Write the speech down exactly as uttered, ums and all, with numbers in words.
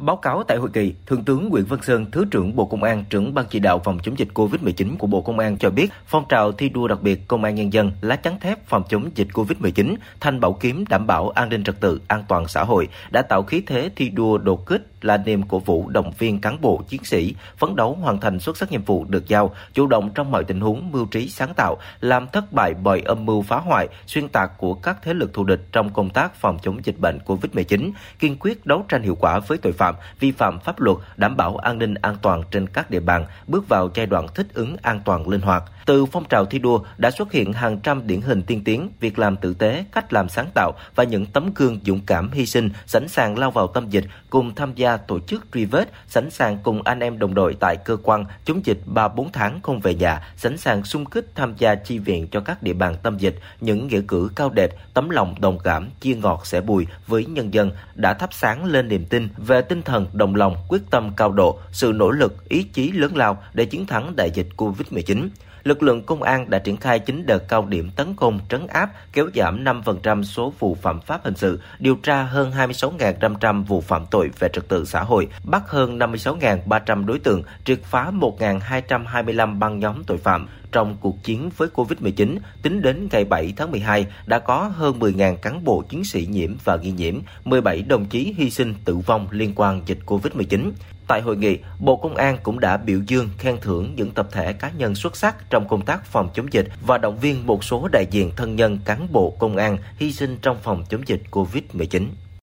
Báo cáo tại hội kỳ, Thượng tướng Nguyễn Văn Sơn, Thứ trưởng Bộ Công an, trưởng Ban chỉ đạo phòng chống dịch cô vít mười chín của Bộ Công an cho biết, phong trào thi đua đặc biệt Công an nhân dân, lá chắn thép phòng chống dịch cô vít mười chín, thanh bảo kiếm đảm bảo an ninh trật tự, an toàn xã hội đã tạo khí thế thi đua đột kích, là niềm cổ vũ động viên cán bộ chiến sĩ phấn đấu hoàn thành xuất sắc nhiệm vụ được giao, chủ động trong mọi tình huống, mưu trí sáng tạo, làm thất bại mọi âm mưu phá hoại, xuyên tạc của các thế lực thù địch trong công tác phòng chống dịch bệnh cô vít mười chín, kiên quyết đấu tranh hiệu quả với tội phạm vi phạm pháp luật, đảm bảo an ninh an toàn trên các địa bàn, bước vào giai đoạn thích ứng an toàn linh hoạt. Từ phong trào thi đua đã xuất hiện hàng trăm điển hình tiên tiến, việc làm tử tế, cách làm sáng tạo và những tấm gương dũng cảm hy sinh, sẵn sàng lao vào tâm dịch, cùng tham gia tổ chức truy vết, sẵn sàng cùng anh em đồng đội tại cơ quan chống dịch ba bốn tháng không về nhà, sẵn sàng xung kích tham gia chi viện cho các địa bàn tâm dịch. Những nghĩa cử cao đẹp, tấm lòng đồng cảm, chia ngọt sẻ bùi với nhân dân đã thắp sáng lên niềm tin về tinh thần đồng lòng, quyết tâm cao độ, sự nỗ lực, ý chí lớn lao để chiến thắng đại dịch cô vít mười chín. Lực lượng công an đã triển khai chín đợt cao điểm tấn công, trấn áp, kéo giảm năm phần trăm số vụ phạm pháp hình sự, điều tra hơn hai mươi sáu nghìn năm trăm vụ phạm tội về trật tự xã hội, bắt hơn năm mươi sáu nghìn ba trăm đối tượng, triệt phá một nghìn hai trăm hai mươi lăm băng nhóm tội phạm. Trong cuộc chiến với cô vít mười chín, tính đến ngày bảy tháng mười hai, đã có hơn mười nghìn cán bộ chiến sĩ nhiễm và nghi nhiễm, mười bảy đồng chí hy sinh tử vong liên quan dịch cô vít mười chín. Tại hội nghị, Bộ Công an cũng đã biểu dương khen thưởng những tập thể cá nhân xuất sắc trong công tác phòng chống dịch và động viên một số đại diện thân nhân cán bộ công an hy sinh trong phòng chống dịch cô vít mười chín.